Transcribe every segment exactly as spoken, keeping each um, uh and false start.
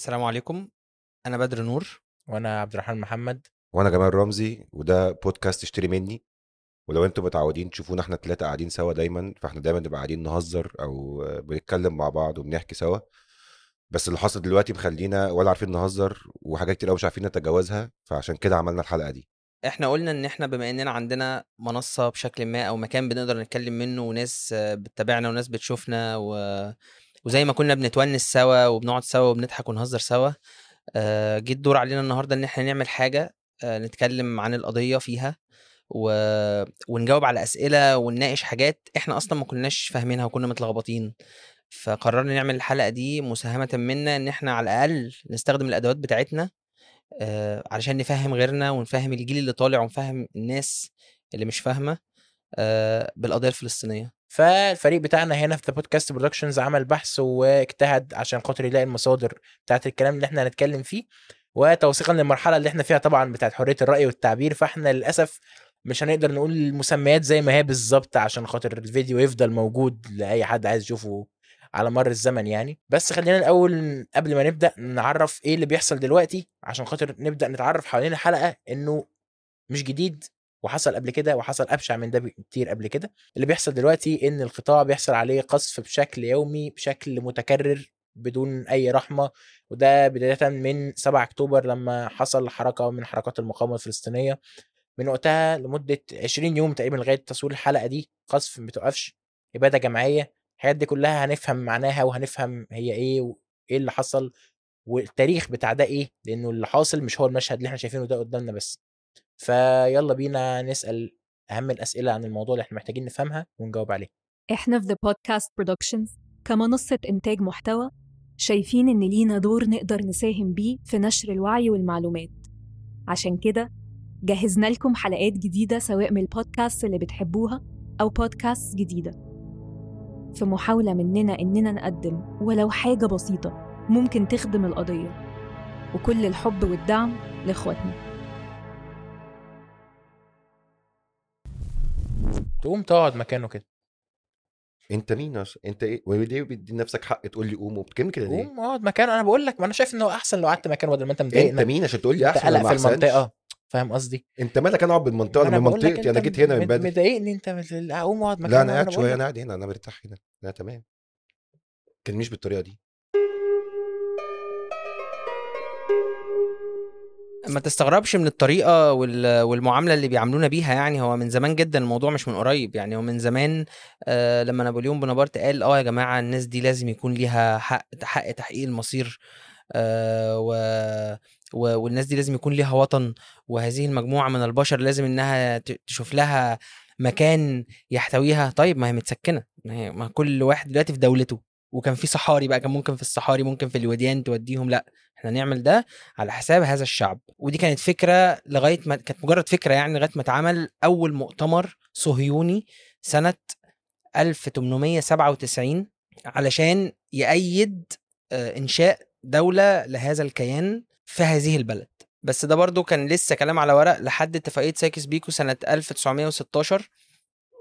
السلام عليكم. أنا بدر نور. وأنا عبد الرحمن محمد. وأنا جمال رمزي. وده بودكاست اشتري مني. ولو أنتم متعودين تشوفونا إحنا ثلاثة قاعدين سوا دايما، فإحنا دايما نبقى قاعدين نهزر أو بنتكلم مع بعض وبنحكي سوا، بس اللي حصل دلوقتي مخلينا ولا عارفين نهزر، وحاجات كتير قوي مش عارفين نتجاوزها، فعشان كده عملنا الحلقة دي. إحنا قلنا إن إحنا بما إننا عندنا منصة بشكل ما أو مكان بنقدر نتكلم منه، وناس بتتابعنا وناس بتشوفنا و... وزي ما كنا بنتونس سوا وبنقعد سوا وبنضحك ونهزر سوا، آه جه الدور علينا النهارده ان احنا نعمل حاجه، آه نتكلم عن القضيه فيها و... ونجاوب على اسئله ونناقش حاجات احنا اصلا ما كناش فاهمينها وكنا متلخبطين. فقررنا نعمل الحلقه دي مساهمه منا ان احنا على الاقل نستخدم الادوات بتاعتنا آه علشان نفهم غيرنا ونفهم الجيل اللي طالع ونفهم الناس اللي مش فاهمه آه بالقضيه الفلسطينيه. فالفريق بتاعنا هنا في The Podcast Productions عمل بحث واجتهد عشان خاطر يلاقي المصادر بتاعت الكلام اللي احنا هنتكلم فيه، وتوثيقا للمرحلة اللي احنا فيها طبعا بتاعت حرية الرأي والتعبير، فاحنا للأسف مش هنقدر نقول المسميات زي ما هي بالظبط عشان خاطر الفيديو يفضل موجود لأي حد عايز يشوفه على مر الزمن يعني. بس خلينا الأول قبل ما نبدأ نعرف ايه اللي بيحصل دلوقتي عشان خاطر نبدأ نتعرف حوالين الحلقة انه مش جديد، وحصل قبل كده وحصل أبشع من ده كتير قبل كده. اللي بيحصل دلوقتي إن القطاع بيحصل عليه قصف بشكل يومي بشكل متكرر بدون أي رحمة، وده بداية من سبعة أكتوبر لما حصل حركة من حركات المقاومة الفلسطينية. من وقتها لمدة عشرين يوم تقريبا لغاية تصوير الحلقة دي قصف متوقفش، إبادة جماعية. الحاجات دي كلها هنفهم معناها وهنفهم هي إيه وإيه اللي حصل والتاريخ بتاع ده إيه، لأنه اللي حاصل مش هو المشهد اللي إحنا شايفينه ده قدامنا بس. فيلا بينا نسأل أهم الأسئلة عن الموضوع اللي احنا محتاجين نفهمها ونجاوب عليه. احنا في The Podcast Productions كمنصة إنتاج محتوى شايفين إن لينا دور نقدر نساهم بيه في نشر الوعي والمعلومات، عشان كده جهزنا لكم حلقات جديدة سواء من البودكاست اللي بتحبوها أو بودكاست جديدة، في محاولة مننا إننا نقدم ولو حاجة بسيطة ممكن تخدم القضية، وكل الحب والدعم لإخواتنا. تقوم تقعد مكانه كده. انت مين؟ انت ايه وليه بتدي نفسك حق تقول لي قوم وبتكلم كده ليه؟ قوم اقعد مكانه. انا بقول لك ما انا شايف انه احسن لو قعدت مكانه بدل ما انت مضايقني. انت مين عشان تقول لي احسن ولا ما احسنش؟ انت قلق في المنطقه، فاهم قصدي؟ انت مالك؟ انا اقعد بالمنطقه انا بمنطقتي، انا جيت هنا من بدري. مضايقني انت قوم اقعد مكانه. لا انا قاعد شويه، انا قاعد هنا، انا مرتاح هنا، انا تمام. كان مش بالطريقه دي. ما تستغربش من الطريقة والمعاملة اللي بيعاملونا بيها، يعني هو من زمان جدا الموضوع، مش من قريب يعني، هو من زمان. آه لما نابليون بنبارت قال اه يا جماعة الناس دي لازم يكون ليها حق حق تحقيق المصير، آه و والناس دي لازم يكون ليها وطن، وهذه المجموعة من البشر لازم انها تشوف لها مكان يحتويها. طيب ما هي متسكنة، ما كل واحد دلوقتي في دولته، وكان في صحاري بقى، كان ممكن في الصحاري ممكن في الوديان توديهم، لا احنا نعمل ده على حساب هذا الشعب. ودي كانت فكرة لغاية ما كانت مجرد فكرة يعني، لغاية ما اتعمل أول مؤتمر صهيوني سنة ألف وثمانمائة وسبعة وتسعين علشان يأيد إنشاء دولة لهذا الكيان في هذه البلد. بس ده برضو كان لسه كلام على ورق لحد اتفاقية سايكس بيكو سنة ألف وتسعمائة وستة عشر.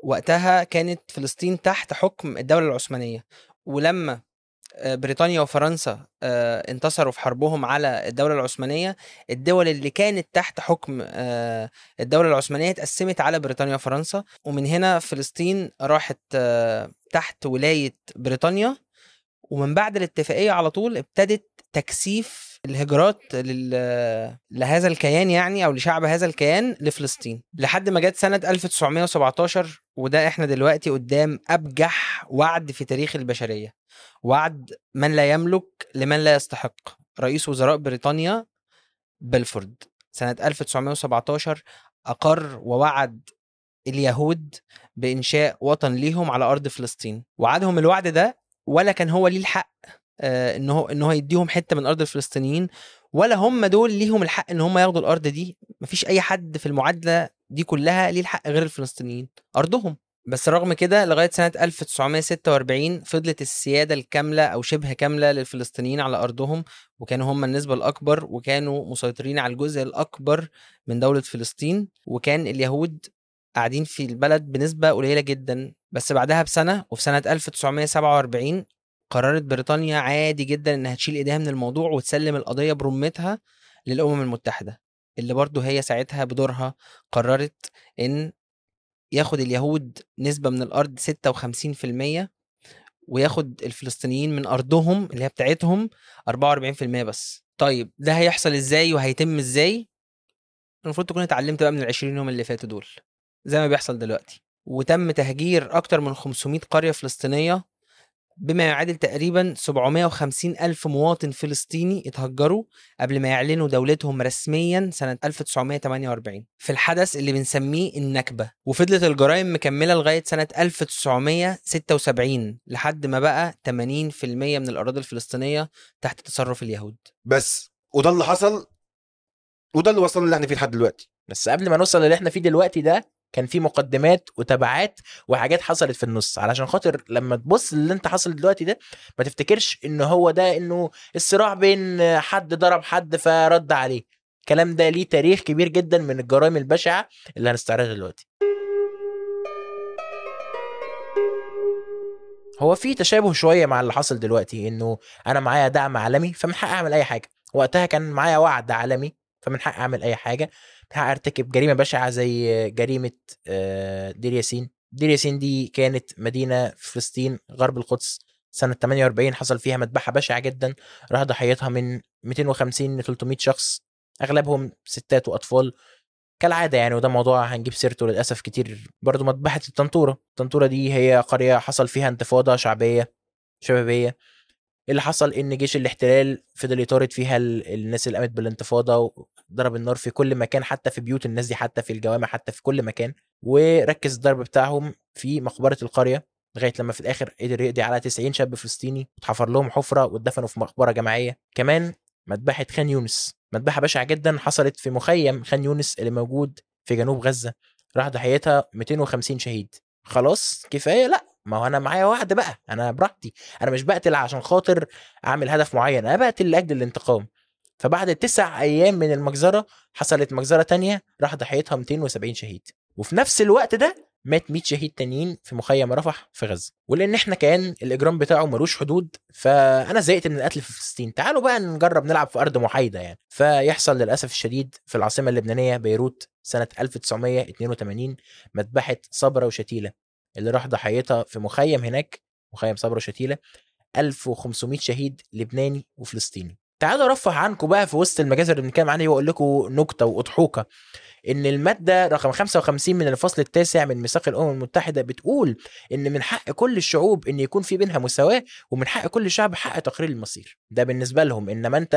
وقتها كانت فلسطين تحت حكم الدولة العثمانية، ولما بريطانيا وفرنسا انتصروا في حربهم على الدولة العثمانية، الدول اللي كانت تحت حكم الدولة العثمانية اتقسمت على بريطانيا وفرنسا، ومن هنا فلسطين راحت تحت ولاية بريطانيا. ومن بعد الاتفاقية على طول ابتدت تكثيف الهجرات لهذا الكيان يعني، أو لشعب هذا الكيان لفلسطين، لحد ما جت سنة ألف وتسعمائة وسبعة عشر. وده احنا دلوقتي قدام أبجح وعد في تاريخ البشرية، وعد من لا يملك لمن لا يستحق. رئيس وزراء بريطانيا بيلفورد سنة ألف وتسعمائة وسبعة عشر أقر ووعد اليهود بإنشاء وطن ليهم على أرض فلسطين، وعدهم الوعد ده ولا كان هو ليه الحق آه انه انه هيديهم حته من ارض الفلسطينيين، ولا هم دول ليهم الحق ان هم ياخدوا الارض دي. مفيش اي حد في المعادله دي كلها ليه الحق غير الفلسطينيين، ارضهم بس. رغم كده لغايه سنه ألف وتسعمائة وستة وأربعين فضلت السياده الكامله او شبه كامله للفلسطينيين على ارضهم، وكانوا هم النسبه الاكبر، وكانوا مسيطرين على الجزء الاكبر من دوله فلسطين، وكان اليهود قاعدين في البلد بنسبه قليله جدا. بس بعدها بسنه، وفي سنه ألف وتسعمائة وسبعة وأربعين قررت بريطانيا عادي جدا انها تشيل ايديها من الموضوع وتسلم القضية برمتها للأمم المتحدة، اللي برضو هي ساعتها بدورها قررت ان ياخد اليهود نسبة من الأرض ستة وخمسين بالمية وياخد الفلسطينيين من أرضهم اللي هي بتاعتهم أربعة وأربعين بالمية بس. طيب ده هيحصل ازاي وهيتم ازاي؟ المفروض تكون اتعلمت بقى من العشرين يوم اللي فاتوا دول زي ما بيحصل دلوقتي. وتم تهجير أكتر من خمسمائة قرية فلسطينية بما يعادل تقريبا سبعمائة وخمسين ألف مواطن فلسطيني اتهجروا قبل ما يعلنوا دولتهم رسميا سنة ألف وتسعمائة وثمانية وأربعين في الحدث اللي بنسميه النكبة. وفضلت الجرائم مكملة لغاية سنة ألف وتسعمائة وستة وسبعين لحد ما بقى ثمانين بالمية من الأراضي الفلسطينية تحت تصرف اليهود بس. وده اللي حصل وده اللي وصلنا اللي احنا فيه لحد دلوقتي. بس قبل ما نوصل اللي احنا فيه دلوقتي ده كان في مقدمات وتبعات وحاجات حصلت في النص، علشان خاطر لما تبص اللي انت حصل دلوقتي ده ما تفتكرش انه هو ده انه الصراع بين حد ضرب حد فرد عليه. الكلام ده ليه تاريخ كبير جدا من الجرائم البشعة اللي هنستعرضها دلوقتي. هو في تشابه شوية مع اللي حصل دلوقتي، انه انا معايا دعم عالمي فمن حق اعمل اي حاجة. وقتها كان معايا وعد عالمي فمن حق اعمل اي حاجة، هأرتكب جريمة بشعة زي جريمة دير ياسين. دير ياسين دي كانت مدينة في فلسطين غرب القدس سنة ثمانية وأربعين، حصل فيها مذبحة بشعة جدا راح ضحيتها من مئتين وخمسين ل ثلاثمائة شخص، أغلبهم ستات وأطفال كالعادة يعني. وده موضوع هنجيب سيرته للأسف كتير. برضو مذبحة الطنطورة. الطنطورة دي هي قرية حصل فيها انتفاضة شعبية شبابية. اللي حصل ان جيش الاحتلال فضل يطارد فيها الناس اللي قامت بالانتفاضه، وضرب النار في كل مكان حتى في بيوت الناس دي، حتى في الجوامع، حتى في كل مكان. وركز الضرب بتاعهم في مقبره القريه لغايه لما في الاخر قدر يقضي على تسعين شاب فلسطيني واتحفر لهم حفره واتدفنوا في مقبره جماعيه. كمان مذبحه خان يونس، مذبحه بشعه جدا حصلت في مخيم خان يونس اللي موجود في جنوب غزه، راح ضحيتها مئتين وخمسين شهيد. خلاص كفايه؟ لا، ما هو انا معايا واحده بقى، انا براحتي، انا مش بقتل عشان خاطر اعمل هدف معين، انا بقتل لاجل الانتقام. فبعد تسع ايام من المجزره حصلت مجزره تانية راح ضحيتها مئتين وسبعين شهيد، وفي نفس الوقت ده مات مئة شهيد تانيين في مخيم رفح في غزه. ولان احنا كان الاجرام بتاعه ملوش حدود، فانا زهقت من القتل في فلسطين، تعالوا بقى نجرب نلعب في ارض محايده يعني. فيحصل للاسف الشديد في العاصمه اللبنانيه بيروت سنه ألف وتسعمائة واثنين وثمانين مذبحه صبرا وشاتيلا اللي راح ضحيتها في مخيم هناك، مخيم صبرا وشاتيلا، ألف وخمسمائة شهيد لبناني وفلسطيني. تعالوا رفه عنكم بقى في وسط المجازر اللي بنتكلم عنها واقول لكم نكته واضحوكه، ان الماده رقم خمسة وخمسين من الفصل التاسع من ميثاق الامم المتحده بتقول ان من حق كل الشعوب ان يكون في بينها مساواه، ومن حق كل شعب حق تقرير المصير. ده بالنسبه لهم، انما انت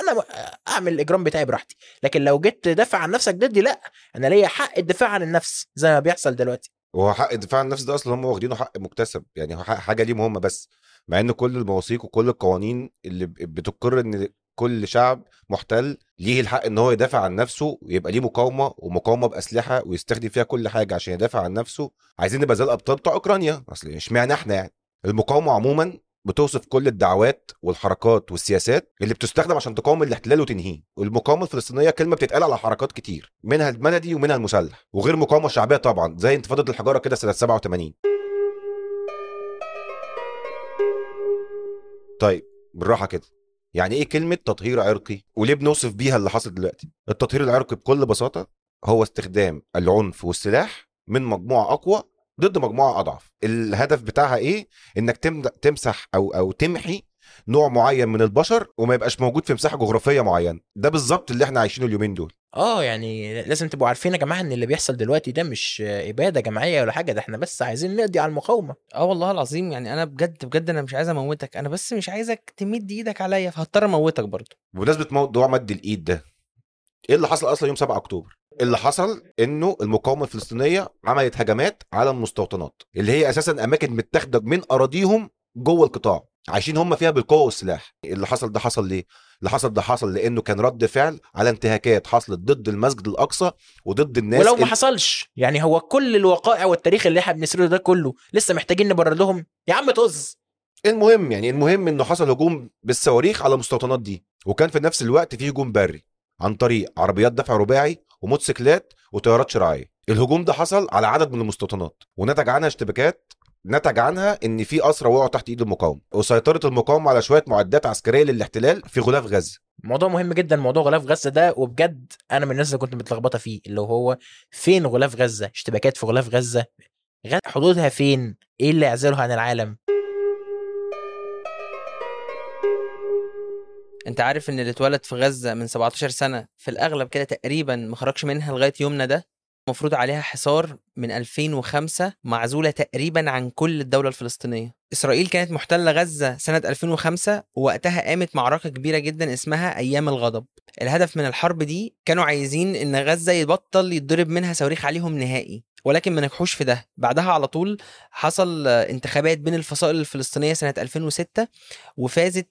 انا اعمل الاجرام بتاعي براحتي، لكن لو جيت تدافع عن نفسك ضدي لا، انا ليا حق الدفاع عن النفس زي ما بيحصل دلوقتي. وهو حق الدفاع عن النفس ده اصلا هم واخدينه حق مكتسب يعني، هو حاجه ليه مهمه بس، مع ان كل المواثيق وكل القوانين اللي بتقر ان كل شعب محتل ليه الحق ان هو يدافع عن نفسه ويبقى ليه مقاومه، ومقاومه باسلحه ويستخدم فيها كل حاجه عشان يدافع عن نفسه. عايزين نبقى زي الابطال بتاع اوكرانيا اصلا، اشمعنى احنا يعني؟ المقاومه عموما بتوصف كل الدعوات والحركات والسياسات اللي بتستخدم عشان تقاوم الاحتلال وتنهيه. والمقاومه الفلسطينيه كلمه بتتقال على حركات كتير، منها المدني ومنها المسلح، وغير مقاومه شعبيه طبعا زي انتفاضه الحجاره كده سنه سبعة وثمانين. طيب بالراحه كده، يعني ايه كلمه تطهير عرقي وليه بنوصف بيها اللي حصل دلوقتي؟ التطهير العرقي بكل بساطه هو استخدام العنف والسلاح من مجموعه اقوى ضد مجموعه اضعف. الهدف بتاعها ايه؟ انك تمسح او او تمحي نوع معين من البشر وما يبقاش موجود في مساحه جغرافيه معينه. ده بالظبط اللي احنا عايشينه اليومين دول. اه يعني لازم تبقوا عارفين يا جماعه ان اللي بيحصل دلوقتي ده مش اباده جماعيه ولا حاجه، ده احنا بس عايزين نقضي على المقاومه. اه والله العظيم يعني انا بجد بجد انا مش عايز اموتك، انا بس مش عايزك تمد ايدك عليا، فهضطر اموتك برضه. بمناسبه موضوع مد الايد ده، ايه اللي حصل اصلا يوم سبعة أكتوبر؟ اللي حصل انه المقاومه الفلسطينيه عملت هجمات على المستوطنات اللي هي اساسا اماكن متاخده من اراضيهم جوه القطاع، عايشين هم فيها بالقوه والسلاح. اللي حصل ده حصل ليه؟ اللي حصل ده حصل لانه كان رد فعل على انتهاكات حصلت ضد المسجد الاقصى وضد الناس. ولو ما حصلش يعني، هو كل الوقائع والتاريخ اللي احنا بنسرده ده كله لسه محتاجين نبرر لهم يا عم طز. المهم يعني المهم انه حصل هجوم بالصواريخ على المستوطنات دي، وكان في نفس الوقت فيه هجوم بري عن طريق عربيات دفع رباعي وموتوسيكلات وطيارات شراعيه. الهجوم ده حصل على عدد من المستوطنات ونتج عنها اشتباكات نتج عنها ان في اسرى وقعوا تحت ايد المقاومه وسيطره المقاومه على شويه معدات عسكريه للاحتلال في غلاف غزه. موضوع مهم جدا موضوع غلاف غزه ده, وبجد انا من الناس اللي كنت متلخبطه فيه, اللي هو فين غلاف غزه, اشتباكات في غلاف غزه, حدودها فين, ايه اللي اعزلها عن العالم. انت عارف ان اللي اتولد في غزه من سبعتاشر سنة في الاغلب كده تقريبا ما خرجش منها لغايه يومنا ده, مفروض عليها حصار من ألفين وخمسة, معزولة تقريبا عن كل الدولة الفلسطينية. إسرائيل كانت محتلة غزة سنة ألفين وخمسة, ووقتها قامت معركة كبيرة جدا اسمها أيام الغضب. الهدف من الحرب دي كانوا عايزين إن غزة يبطل يتضرب منها صواريخ عليهم نهائي, ولكن ما نجحوش في ده. بعدها على طول حصل انتخابات بين الفصائل الفلسطينية سنة ألفين وستة, وفازت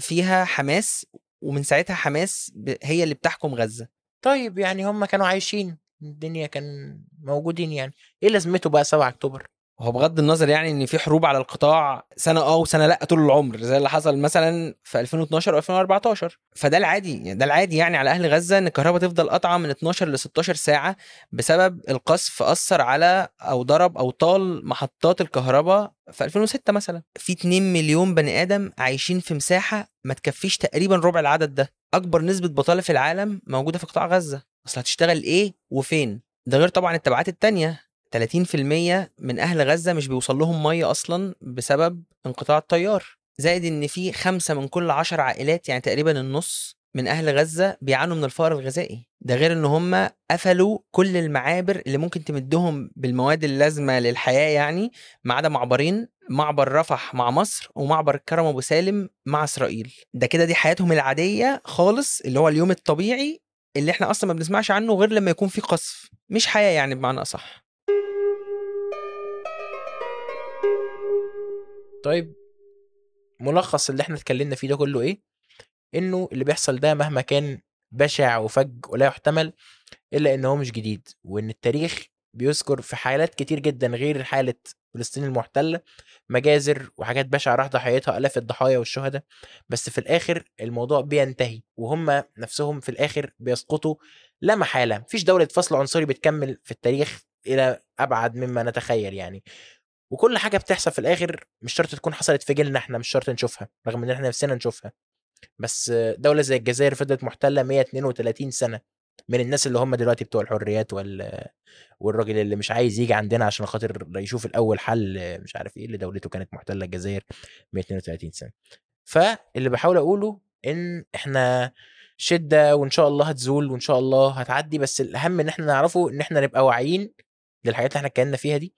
فيها حماس, ومن ساعتها حماس هي اللي بتحكم غزة. طيب يعني هم كانوا عايشين, الدنيا كان موجودين, يعني ايه لازمته بقى سبعة أكتوبر؟ هو بغض النظر يعني ان في حروب على القطاع سنه اه وسنه لا طول العمر, زي اللي حصل مثلا في ألفين واتناشر وألفين وأربعتاشر, فده العادي ده العادي يعني على اهل غزه ان الكهرباء تفضل قطعه من اتناشر لستاشر ساعة بسبب القصف اثر على او ضرب او طال محطات الكهرباء. في ألفين وستة مثلا في اتنين مليون بني ادم عايشين في مساحه ما تكفيش تقريبا ربع العدد ده. اكبر نسبه بطاله في العالم موجوده في قطاع غزه. اصل هتشتغل ايه وفين؟ ده غير طبعا التبعات التانية. تلاتين بالمية من اهل غزة مش بيوصل لهم مية اصلا بسبب انقطاع التيار. زائد ان في خمسة من كل عشر عائلات, يعني تقريبا النص من اهل غزة, بيعانوا من الفقر الغذائي. ده غير ان هم قفلوا كل المعابر اللي ممكن تمدهم بالمواد اللازمة للحياة, يعني ما عدا معبرين, معبر رفح مع مصر ومعبر الكرم ابو سالم مع اسرائيل. ده كده دي حياتهم العادية خالص, اللي هو اليوم الطبيعي اللي احنا اصلا ما بنسمعش عنه غير لما يكون في قصف, مش حياة يعني بمعنى اصح. طيب ملخص اللي احنا اتكلمنا فيه ده كله ايه؟ انه اللي بيحصل ده مهما كان بشع وفج ولا يحتمل الا انه هو مش جديد, وان التاريخ بيذكر في حالات كتير جدا غير حالة فلسطين المحتلة مجازر وحاجات بشعة راح ضحايتها آلاف الضحايا والشهداء, بس في الآخر الموضوع بينتهي وهم نفسهم في الآخر بيسقطوا لا محالة. مفيش دولة فصل عنصري بتكمل في التاريخ إلى أبعد مما نتخيل يعني, وكل حاجة بتحصل في الآخر مش شرط تكون حصلت في جيلنا احنا, مش شرط نشوفها رغم ان احنا نفسنا نشوفها, بس دولة زي الجزائر فضلت محتلة مية اتنين وتلاتين سنة من الناس اللي هم دلوقتي بتوع الحريات وال... والراجل اللي مش عايز يجي عندنا عشان خاطر يشوف الأول حل مش عارف ايه اللي دولته كانت محتلة الجزائر مية اتنين وتلاتين سنة. فاللي بحاول أقوله ان احنا شدة وان شاء الله هتزول وان شاء الله هتعدي, بس الأهم ان احنا نعرفه ان احنا نبقى واعيين للحاجات اللي احنا اتكلمنا فيها دي,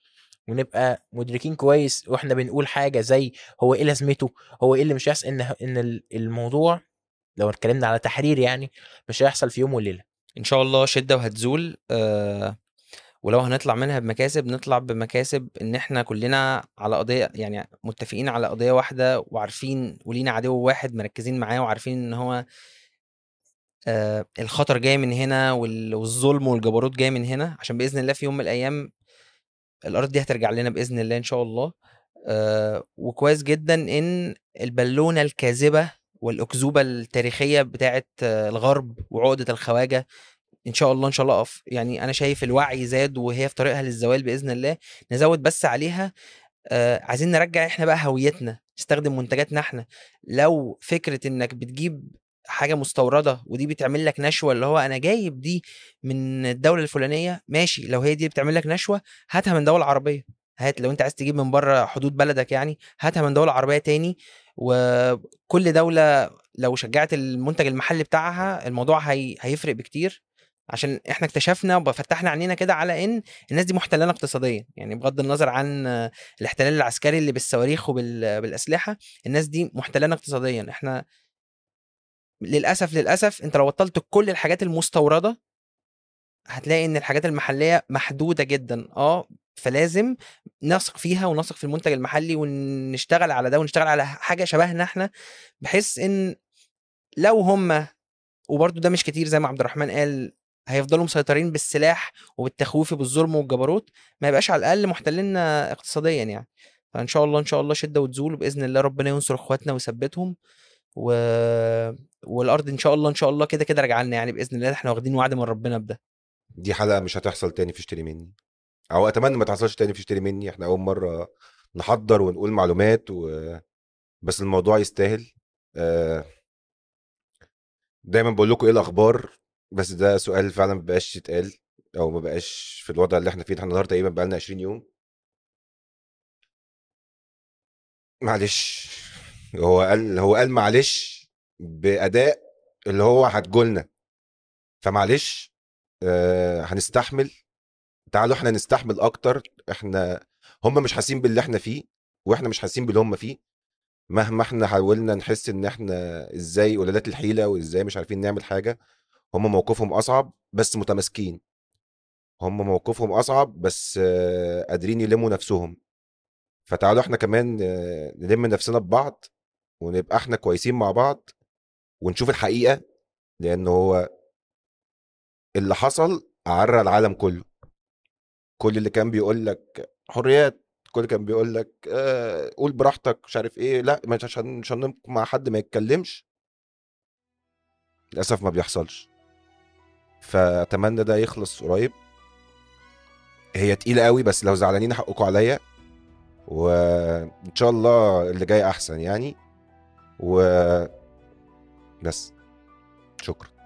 ونبقى مدركين كويس واحنا بنقول حاجة زي هو ايه لازمته, هو ايه اللي مش هيحصل, ان ان الموضوع لو اتكلمنا على تحرير يعني مش هيحصل في يوم وليلة ان شاء الله. شده وهتزول, أه ولو هنطلع منها بمكاسب نطلع بمكاسب ان احنا كلنا على قضيه, يعني متفقين على قضيه واحده وعارفين ولينا عدو واحد مركزين معاه وعارفين ان هو أه الخطر جاي من هنا والظلم والجبروت جاي من هنا, عشان باذن الله في يوم من الايام الارض دي هترجع لنا باذن الله ان شاء الله. أه وكويس جدا ان البالونه الكاذبه والأكذوبة التاريخية بتاعة الغرب وعقدة الخواجة إن شاء الله إن شاء الله أقف. يعني أنا شايف الوعي زاد وهي في طريقها للزوال بإذن الله, نزود بس عليها. آه عايزين نرجع إحنا بقى هويتنا, نستخدم منتجاتنا إحنا. لو فكرة إنك بتجيب حاجة مستوردة ودي بتعمل لك نشوة, اللي هو أنا جايب دي من الدولة الفلانية ماشي, لو هي دي بتعمل لك نشوة هاتها من دولة عربية, هات لو أنت عايز تجيب من بره حدود بلدك يعني هاتها من دولة عربية تاني. وكل دولة لو شجعت المنتج المحلي بتاعها الموضوع هي... هيفرق بكتير, عشان احنا اكتشفنا وفتحنا عنينا كده على ان الناس دي محتلانة اقتصاديا, يعني بغض النظر عن الاحتلال العسكري اللي بالصواريخ وبالأسلحة, الناس دي محتلانة اقتصاديا. احنا للأسف للأسف انت لو بطلت كل الحاجات المستوردة هتلاقي ان الحاجات المحلية محدودة جدا, اه فلازم نثق فيها ونثق في المنتج المحلي ونشتغل على ده ونشتغل على حاجة شبهنا احنا, بحيث ان لو هم, وبرضو ده مش كتير زي ما عبد الرحمن قال, هيفضلوا مسيطرين بالسلاح وبالتخويف بالظلم والجبروت, ما يبقاش على الأقل محتليننا اقتصاديا يعني. فإن شاء الله إن شاء الله شدة وتزول, وبإذن الله ربنا ينصر اخواتنا ويثبتهم, و... والأرض إن شاء الله إن شاء الله كده كده رجع لنا يعني بإذن الله. احنا واخدين وعد من ربنا بده, دي حلقة مش هتحصل تاني في اشتري مني. او اتمنى ما تحصلش تاني في اشتري مني. احنا اول مره نحضر ونقول معلومات و... بس الموضوع يستاهل. آه... دايما بقول لكم ايه الاخبار، بس ده سؤال فعلا ما بقاش يتقال او ما بقاش في الوضع اللي احنا فيه. احنا النهارده تقريبا بقى لنا عشرين يوم، معلش هو قال هو قال معلش باداء اللي هو هتجولنا، فمعلش آه هنستحمل. تعالوا احنا نستحمل اكتر. احنا هم مش حاسين باللي احنا فيه واحنا مش حاسين باللي هم فيه، مهما احنا حاولنا نحس ان احنا ازاي قلالات الحيله وازاي مش عارفين نعمل حاجه. هم موقفهم اصعب بس متماسكين، هم موقفهم اصعب بس آه قادرين يلموا نفسهم. فتعالوا احنا كمان آه نلم نفسنا ببعض ونبقى احنا كويسين مع بعض ونشوف الحقيقه، لان هو اللي حصل عرى العالم كله. كل اللي كان بيقول لك حريات، كل اللي كان بيقول لك آه قول براحتك مش عارف ايه، لا مش هننام مع حد ما يتكلمش، للاسف ما بيحصلش. فاتمنى ده يخلص قريب. هي تقيله قوي بس لو زعلانين حقكم عليا، وان شاء الله اللي جاي احسن يعني. و بس شكرا.